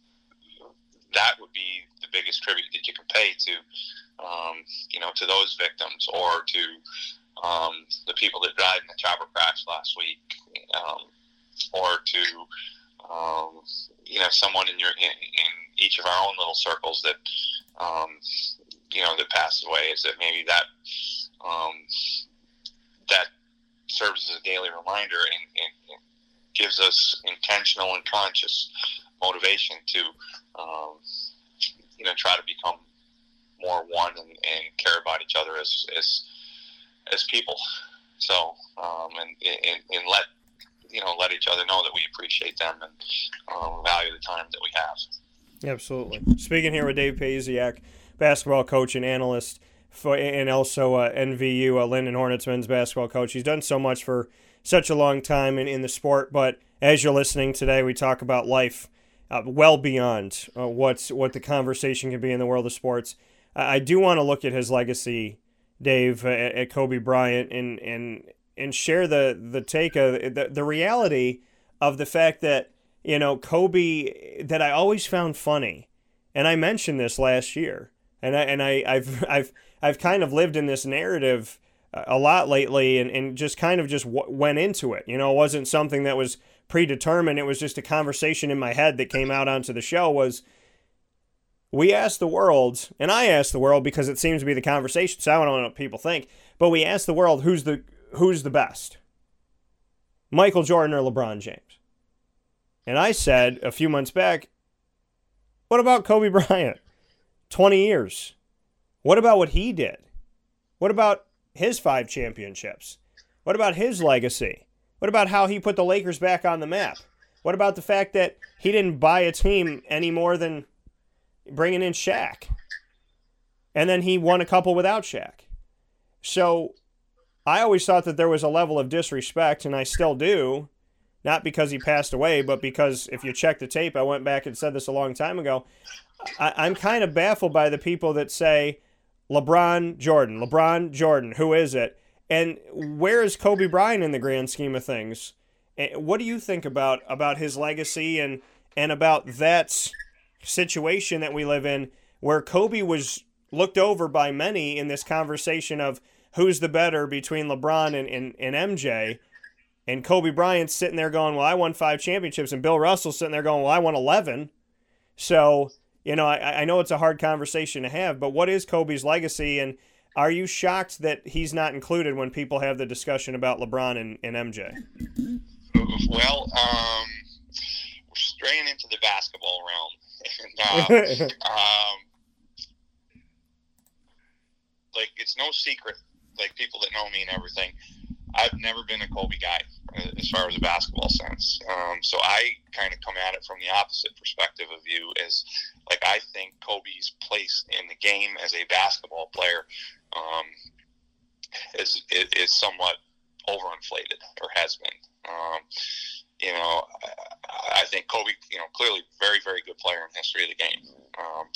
that would be the biggest tribute that you can pay to, um, you know, to those victims or to um, the people that died in the chopper crash last week, um, or to, um, you know, someone in your in, in each of our own little circles that, um, you know, that passed away. Is that maybe that um, that serves as a daily reminder and, and gives us intentional and conscious motivation to, um, you know, try to become more one and, and care about each other as as, as people. So, um, and, and and let you know, let each other know that we appreciate them and um, value the time that we have. Absolutely. Speaking here with Dave Paziak, basketball coach and analyst, for, and also uh, N V U uh, Lyndon Hornets men's basketball coach. He's done so much for such a long time in, in the sport, but as you're listening today, we talk about life uh, well beyond uh, what's what the conversation can be in the world of sports. Uh, I do want to look at his legacy, Dave, uh, at Kobe Bryant, and and and share the the take of the, the reality of the fact that, you know, Kobe, that I always found funny, and I mentioned this last year, and I and I I've I've I've kind of lived in this narrative a lot lately, and, and just kind of just w- went into it. You know, it wasn't something that was predetermined. It was just a conversation in my head that came out onto the show. Was we asked the world, and I asked the world because it seems to be the conversation. So I don't know what people think, but we asked the world who's the who's the best, Michael Jordan or LeBron James. And I said a few months back, what about Kobe Bryant? twenty years. What about what he did? What about his five championships? What about his legacy? What about how he put the Lakers back on the map? What about the fact that he didn't buy a team any more than bringing in Shaq? And then he won a couple without Shaq. So I always thought that there was a level of disrespect, and I still do, not because he passed away, but because if you check the tape, I went back and said this a long time ago, I, I'm kind of baffled by the people that say, LeBron, Jordan, LeBron, Jordan, who is it? And where is Kobe Bryant in the grand scheme of things? What do you think about, about his legacy and, and about that situation that we live in where Kobe was looked over by many in this conversation of who's the better between LeBron and, and, and M J? And Kobe Bryant's sitting there going, well, I won five championships. And Bill Russell's sitting there going, well, I won eleven. So, you know, I, I know it's a hard conversation to have, but what is Kobe's legacy? And are you shocked that he's not included when people have the discussion about LeBron and, and M J? Well, um, we're straying into the basketball realm. And, uh, um, like, it's no secret, like, people that know me and everything, I've never been a Kobe guy as far as a basketball sense. Um, so I kind of come at it from the opposite perspective of you, as like, I think Kobe's place in the game as a basketball player um, is, is somewhat overinflated or has been. Um, you know, I think Kobe, you know, clearly very, very good player in the history of the game. Um,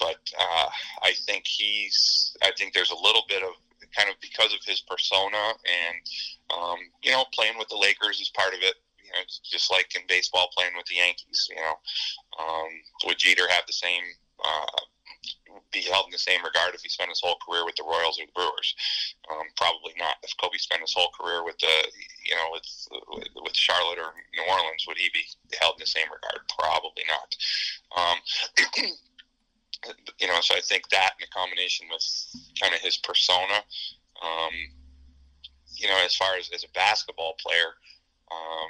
but uh, I think he's, I think there's a little bit of, kind of because of his persona and, um, you know, playing with the Lakers is part of it. You know, just like in baseball, playing with the Yankees, you know, um, would Jeter have the same, uh, be held in the same regard if he spent his whole career with the Royals or the Brewers? Um, probably not. If Kobe spent his whole career with the, you know, with, with Charlotte or New Orleans, would he be held in the same regard? Probably not. Um, You know, so I think that in combination with kind of his persona, um, you know, as far as, as a basketball player, um,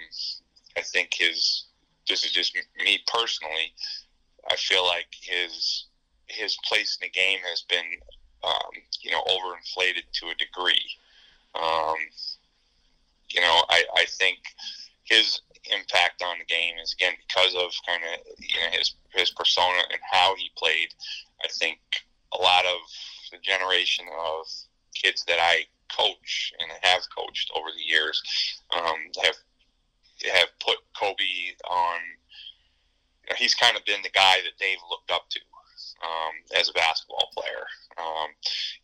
I think his, this is just me personally, I feel like his his place in the game has been, um, you know, overinflated to a degree. Um, you know, I, I think his impact on the game is, again, because of kind of, you know, his, his persona and how he played. I think a lot of the generation of kids that I coach and have coached over the years um, have have put Kobe on. You know, he's kind of been the guy that they've looked up to um, as a basketball player. Um,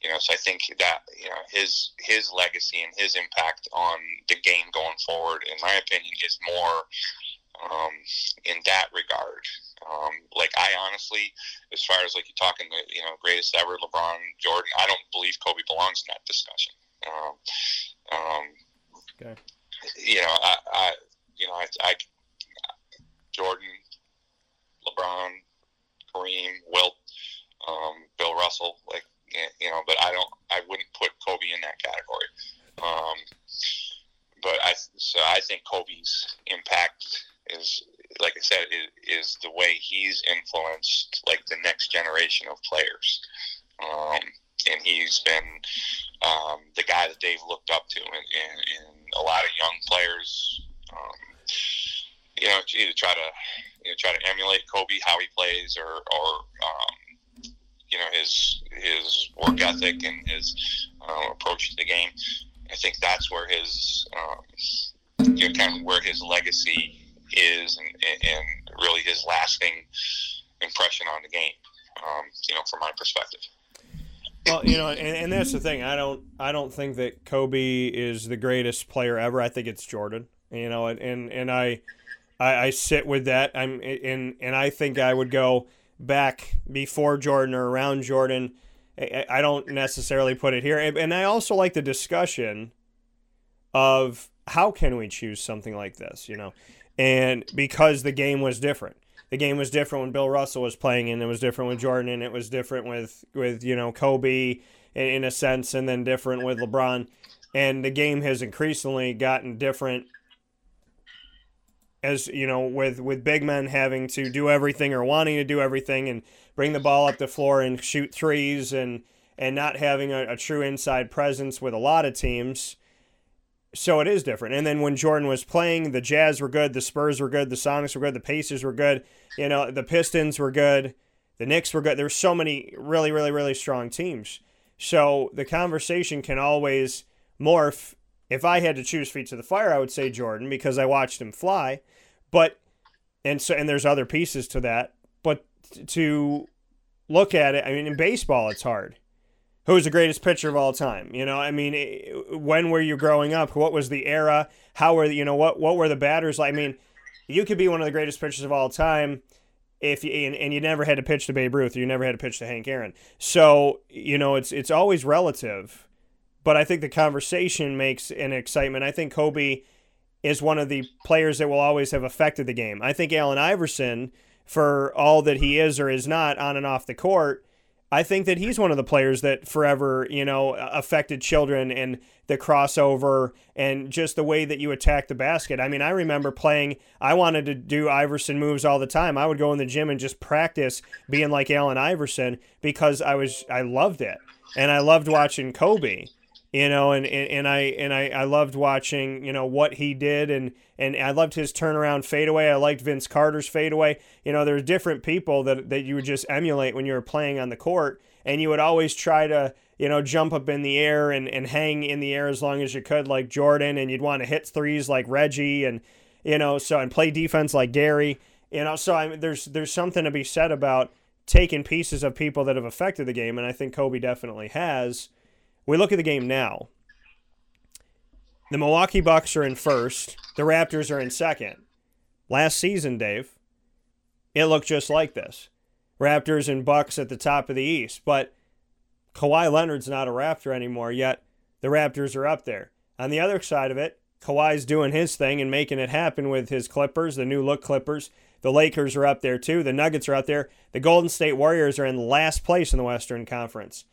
you know, so I think that you know his his legacy and his impact on the game going forward, in my opinion, is more um, in that regard. Um, like I honestly, as far as like you're talking, you know, greatest ever, LeBron, Jordan, I don't believe Kobe belongs in that discussion. Um, um, okay. You know, I, I you know, I, I, Jordan, LeBron, Kareem, Wilt, um, Bill Russell, like, you know, but I don't, I wouldn't put Kobe in that category. Um, but I, so I think Kobe's impact is, like I said, it is the way he's influenced like the next generation of players. Um, and he's been um, the guy that they've looked up to. And, and, and a lot of young players, um, you know, either try to you know, try to emulate Kobe, how he plays, or, or um, you know, his his work ethic and his uh, approach to the game. I think that's where his, um, you know, kind of where his legacy is and, and really his lasting impression on the game, um, you know, from my perspective. Well, you know, and, and that's the thing. I don't, I don't think that Kobe is the greatest player ever. I think it's Jordan. You know, and and, and I, I, I sit with that. I'm and and I think I would go back before Jordan or around Jordan. I, I don't necessarily put it here. And I also like the discussion of how can we choose something like this. You know. And because the game was different, the game was different when Bill Russell was playing, and it was different with Jordan, and it was different with, with you know Kobe in, in a sense, and then different with LeBron. And the game has increasingly gotten different, as you know, with with big men having to do everything or wanting to do everything and bring the ball up the floor and shoot threes, and and not having a, a true inside presence with a lot of teams. So it is different. And then when Jordan was playing, the Jazz were good, the Spurs were good, the Sonics were good, the Pacers were good, you know, the Pistons were good, the Knicks were good. There's so many really, really, really strong teams. So the conversation can always morph. If I had to choose feet to the fire, I would say Jordan, because I watched him fly. But and so and there's other pieces to that. But to look at it, I mean, in baseball, it's hard. Who's the greatest pitcher of all time? You know, I mean, when were you growing up? What was the era? How were, you know, what what were the batters like? I mean, you could be one of the greatest pitchers of all time if you, and, and you never had to pitch to Babe Ruth, or you never had to pitch to Hank Aaron. So, you know, it's it's always relative. But I think the conversation makes an excitement. I think Kobe is one of the players that will always have affected the game. I think Allen Iverson, for all that he is or is not on and off the court, I think that he's one of the players that forever, you know, affected children and the crossover and just the way that you attack the basket. I mean, I remember playing, I wanted to do Iverson moves all the time. I would go in the gym and just practice being like Allen Iverson because I was, I loved it. And I loved watching Kobe, you know, and, and, and I, and I, I loved watching, you know, what he did. And, and I loved his turnaround fadeaway. I liked Vince Carter's fadeaway. You know, there are different people that, that you would just emulate when you were playing on the court, and you would always try to, you know, jump up in the air and, and hang in the air as long as you could, like Jordan, and you'd want to hit threes like Reggie, and, you know, so, and play defense like Gary, you know, so I mean, there's, there's something to be said about taking pieces of people that have affected the game. And I think Kobe definitely has. We look at the game now. The Milwaukee Bucks are in first. The Raptors are in second. Last season, Dave, it looked just like this. Raptors and Bucks at the top of the East. But Kawhi Leonard's not a Raptor anymore, yet the Raptors are up there. On the other side of it, Kawhi's doing his thing and making it happen with his Clippers, the new look Clippers. The Lakers are up there too. The Nuggets are up there. The Golden State Warriors are in last place in the Western Conference.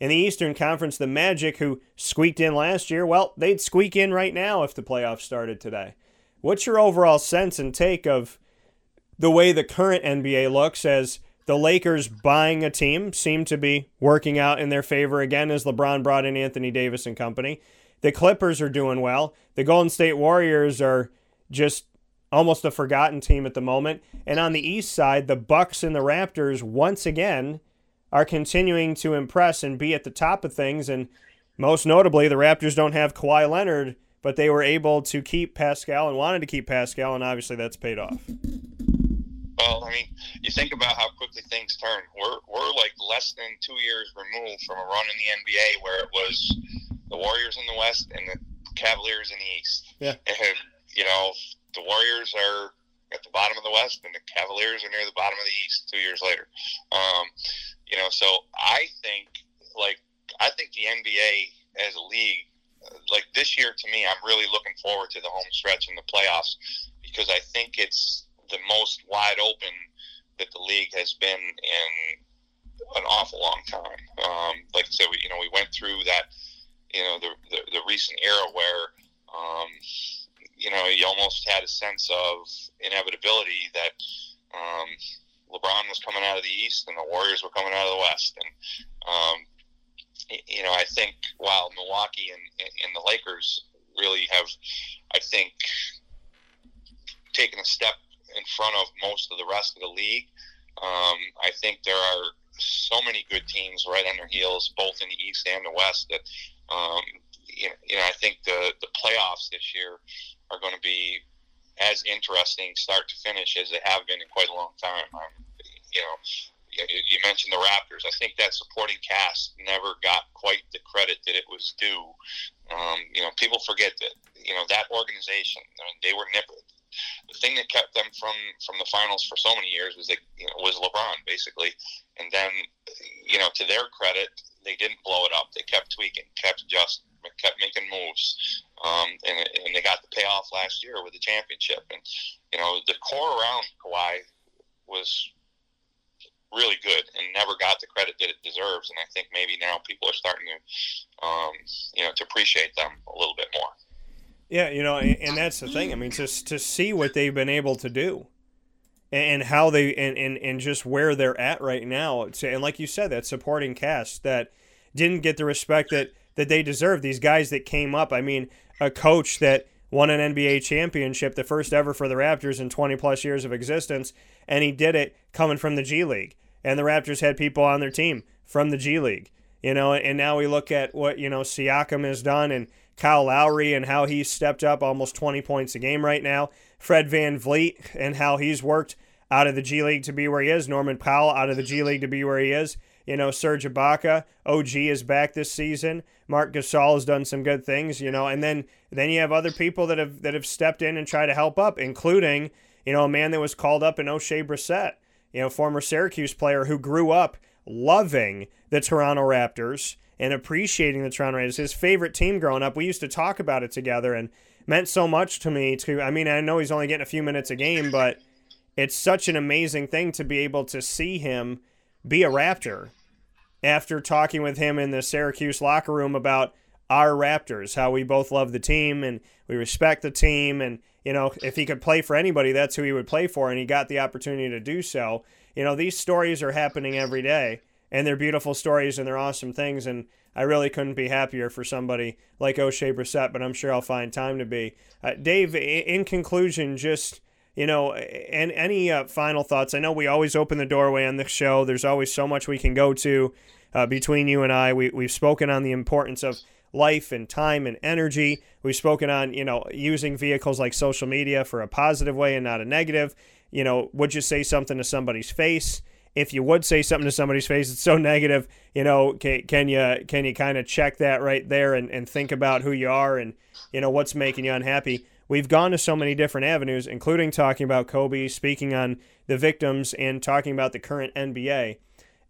In the Eastern Conference, the Magic, who squeaked in last year, well, they'd squeak in right now if the playoffs started today. What's your overall sense and take of the way the current N B A looks as the Lakers buying a team seemed to be working out in their favor again as LeBron brought in Anthony Davis and company. The Clippers are doing well. The Golden State Warriors are just almost a forgotten team at the moment. And on the East side, the Bucks and the Raptors once again are continuing to impress and be at the top of things. And most notably, the Raptors don't have Kawhi Leonard, but they were able to keep Pascal and wanted to keep Pascal, and obviously that's paid off. Well, I mean, you think about how quickly things turn. We're we're like less than two years removed from a run in the N B A where it was the Warriors in the West and the Cavaliers in the East. Yeah. And, you know, the Warriors are at the bottom of the West and the Cavaliers are near the bottom of the East two years later. Um, you know, so I think, like, I think the N B A as a league, like this year to me, I'm really looking forward to the home stretch in the playoffs because I think it's the most wide open that the league has been in an awful long time. Um, like I said, we, you know, we went through that, you know, the the, the recent era where, um, you know, you almost had a sense of inevitability that um, LeBron was coming out of the East and the Warriors were coming out of the West. And, um, you know, I think while Milwaukee and, and the Lakers really have, I think, taken a step in front of most of the rest of the league, um, I think there are so many good teams right on their heels, both in the East and the West, that, um, you know, you know, I think the, the playoffs this year are going to be as interesting start to finish as they have been in quite a long time. I'm, you know, you mentioned the Raptors. I think that supporting cast never got quite the credit that it was due. Um, you know, people forget that, you know, that organization, I mean, they were nippled. The thing that kept them from, from the finals for so many years was, they, you know, was LeBron, basically. And then, you know, to their credit, they didn't blow it up. They kept tweaking, kept adjusting, kept making moves. Um, and, and they got the payoff last year with the championship. And, you know, the core around Kawhi was really good and never got the credit that it deserves. And I think maybe now people are starting to, um, you know, to appreciate them a little bit more. Yeah. You know, and, and that's the thing. I mean, just to see what they've been able to do and, and how they, and, and, and just where they're at right now. And like you said, that supporting cast that didn't get the respect that, that they deserve. These guys that came up, I mean, a coach that won an N B A championship, the first ever for the Raptors in twenty plus years of existence. And he did it coming from the G League. And the Raptors had people on their team from the G League, you know, and now we look at what, you know, Siakam has done and Kyle Lowry and how he's stepped up almost twenty points a game right now. Fred VanVleet and how he's worked out of the G League to be where he is. Norman Powell out of the G League to be where he is. You know, Serge Ibaka, O G is back this season. Mark Gasol has done some good things, you know, and then then you have other people that have that have stepped in and tried to help up, including, you know, a man that was called up in Oshae Brissett, you know, former Syracuse player who grew up loving the Toronto Raptors and appreciating the Toronto Raptors. His favorite team growing up. We used to talk about it together and meant so much to me. To I mean, I know he's only getting a few minutes a game, but it's such an amazing thing to be able to see him be a Raptor after talking with him in the Syracuse locker room about our Raptors, how we both love the team and we respect the team. And, you know, if he could play for anybody, that's who he would play for. And he got the opportunity to do so. You know, these stories are happening every day and they're beautiful stories and they're awesome things. And I really couldn't be happier for somebody like Oshae Brissett, but I'm sure I'll find time to be. Uh, Dave, in conclusion, just, you know, and any uh, final thoughts? I know we always open the doorway on this show. There's always so much we can go to uh, between you and I. We, we've spoken on the importance of life and time and energy. We've spoken on, you know, using vehicles like social media for a positive way and not a negative. You know, would you say something to somebody's face? If you would say something to somebody's face, it's so negative, you know, can, can you can you kind of check that right there and, and think about who you are and, you know, what's making you unhappy? We've gone to so many different avenues, including talking about Kobe, speaking on the victims, and talking about the current N B A.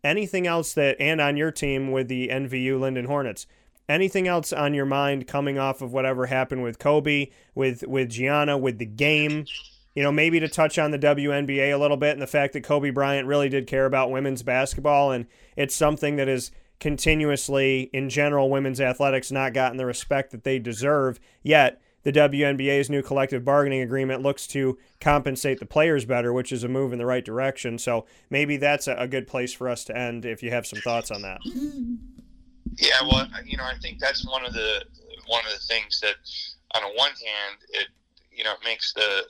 Anything else that, and on your team with the N V U Lyndon Hornets, anything else on your mind coming off of whatever happened with Kobe, with, with Gianna, with the game? You know, maybe to touch on the W N B A a little bit and the fact that Kobe Bryant really did care about women's basketball, and it's something that is continuously, in general, women's athletics not gotten the respect that they deserve, yet The W N B A's new collective bargaining agreement looks to compensate the players better, which is a move in the right direction. So maybe that's a good place for us to end if you have some thoughts on that. Yeah, well, you know, I think that's one of the one of the things that, on the one hand, it you know it makes the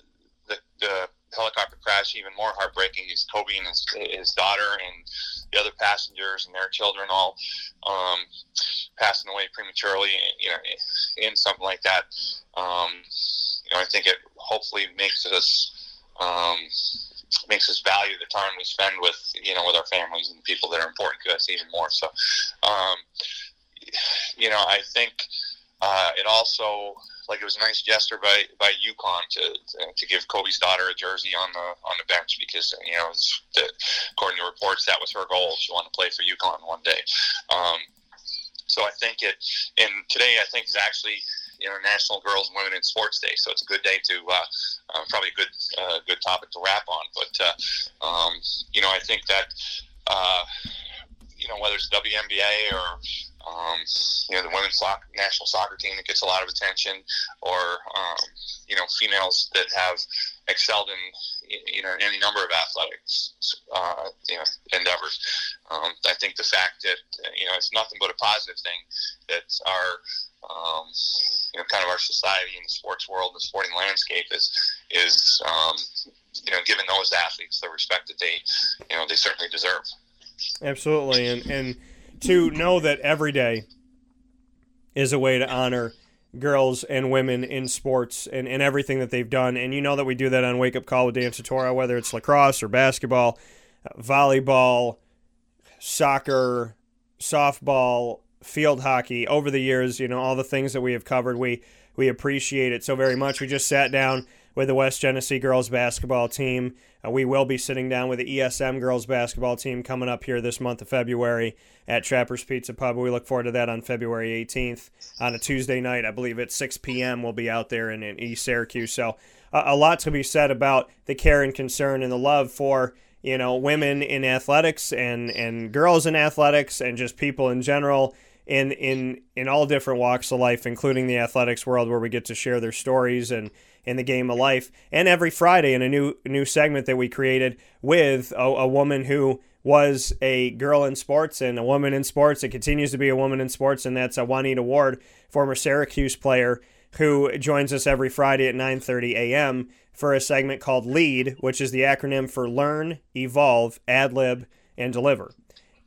the, the helicopter crash even more heartbreaking. Is Kobe and his, his daughter and the other passengers and their children all um, passing away prematurely, you know, in something like that. Um, you know, I think it hopefully makes us um, makes us value the time we spend with you know with our families and people that are important to us even more. So, um, you know, I think uh, it also. Like it was a nice gesture by by UConn to, to to give Kobe's daughter a jersey on the on the bench because you know it's the, according to reports that was her goal. She wanted to play for UConn one day. Um, so I think it and today I think is actually you know National Girls and Women in Sports Day. So it's a good day to uh, uh, probably a good uh, good topic to wrap on. But uh, um, you know I think that uh, you know whether it's W N B A or Um, you know, the women's soccer, national soccer team that gets a lot of attention or, um, you know, females that have excelled in, you know, any number of athletics, uh, you know, endeavors. Um, I think the fact that, you know, it's nothing but a positive thing that our, um, you know, kind of our society and the sports world, the sporting landscape is, is, um, you know, giving those athletes the respect that they, you know, they certainly deserve. Absolutely. And, and, to know that every day is a way to honor girls and women in sports and, and everything that they've done. And you know that we do that on Wake Up Call with Dan Satora, whether it's lacrosse or basketball, volleyball, soccer, softball, field hockey. Over the years, you know, all the things that we have covered, we, we appreciate it so very much. We just sat down with the West Genesee girls basketball team. Uh, we will be sitting down with the E S M girls basketball team coming up here this month of February at Trapper's Pizza Pub. We look forward to that on February eighteenth on a Tuesday night. I believe at six p.m. we'll be out there in, in East Syracuse. So uh, a lot to be said about the care and concern and the love for you know women in athletics and, and girls in athletics and just people in general in, in, in all different walks of life, including the athletics world where we get to share their stories and in the game of life, and every Friday in a new new segment that we created with a, a woman who was a girl in sports and a woman in sports. It continues to be a woman in sports, and that's Juanita Ward, former Syracuse player, who joins us every Friday at nine thirty a.m. for a segment called LEAD, which is the acronym for Learn, Evolve, Ad-Lib, and Deliver.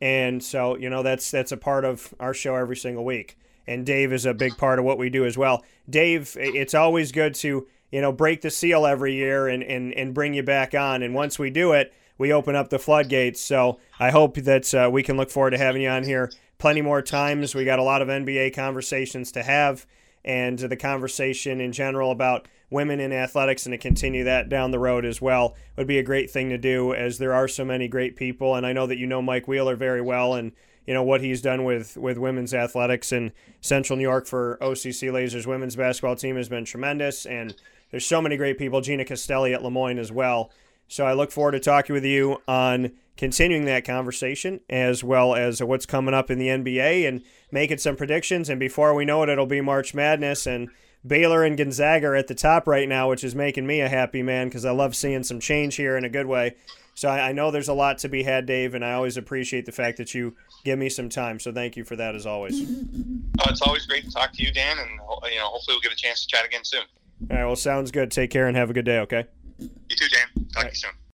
And so, you know, that's that's a part of our show every single week. And Dave is a big part of what we do as well. Dave, it's always good to you know, break the seal every year and, and, and bring you back on. And once we do it, we open up the floodgates. So I hope that uh, we can look forward to having you on here plenty more times. We got a lot of N B A conversations to have and the conversation in general about women in athletics and to continue that down the road as well would be a great thing to do as there are so many great people. And I know that you know Mike Wheeler very well and you know, what he's done with, with women's athletics in Central New York for O C C Lasers women's basketball team has been tremendous. And there's so many great people, Gina Castelli at Lemoyne as well. So I look forward to talking with you on continuing that conversation as well as what's coming up in the N B A and making some predictions. And before we know it, it'll be March Madness and Baylor and Gonzaga are at the top right now, which is making me a happy man because I love seeing some change here in a good way. So I know there's a lot to be had, Dave, and I always appreciate the fact that you give me some time. So thank you for that, as always. Oh, it's always great to talk to you, Dan, and you know, hopefully we'll get a chance to chat again soon. All right, well, sounds good. Take care and have a good day, okay? You too, Dan. Talk to you soon.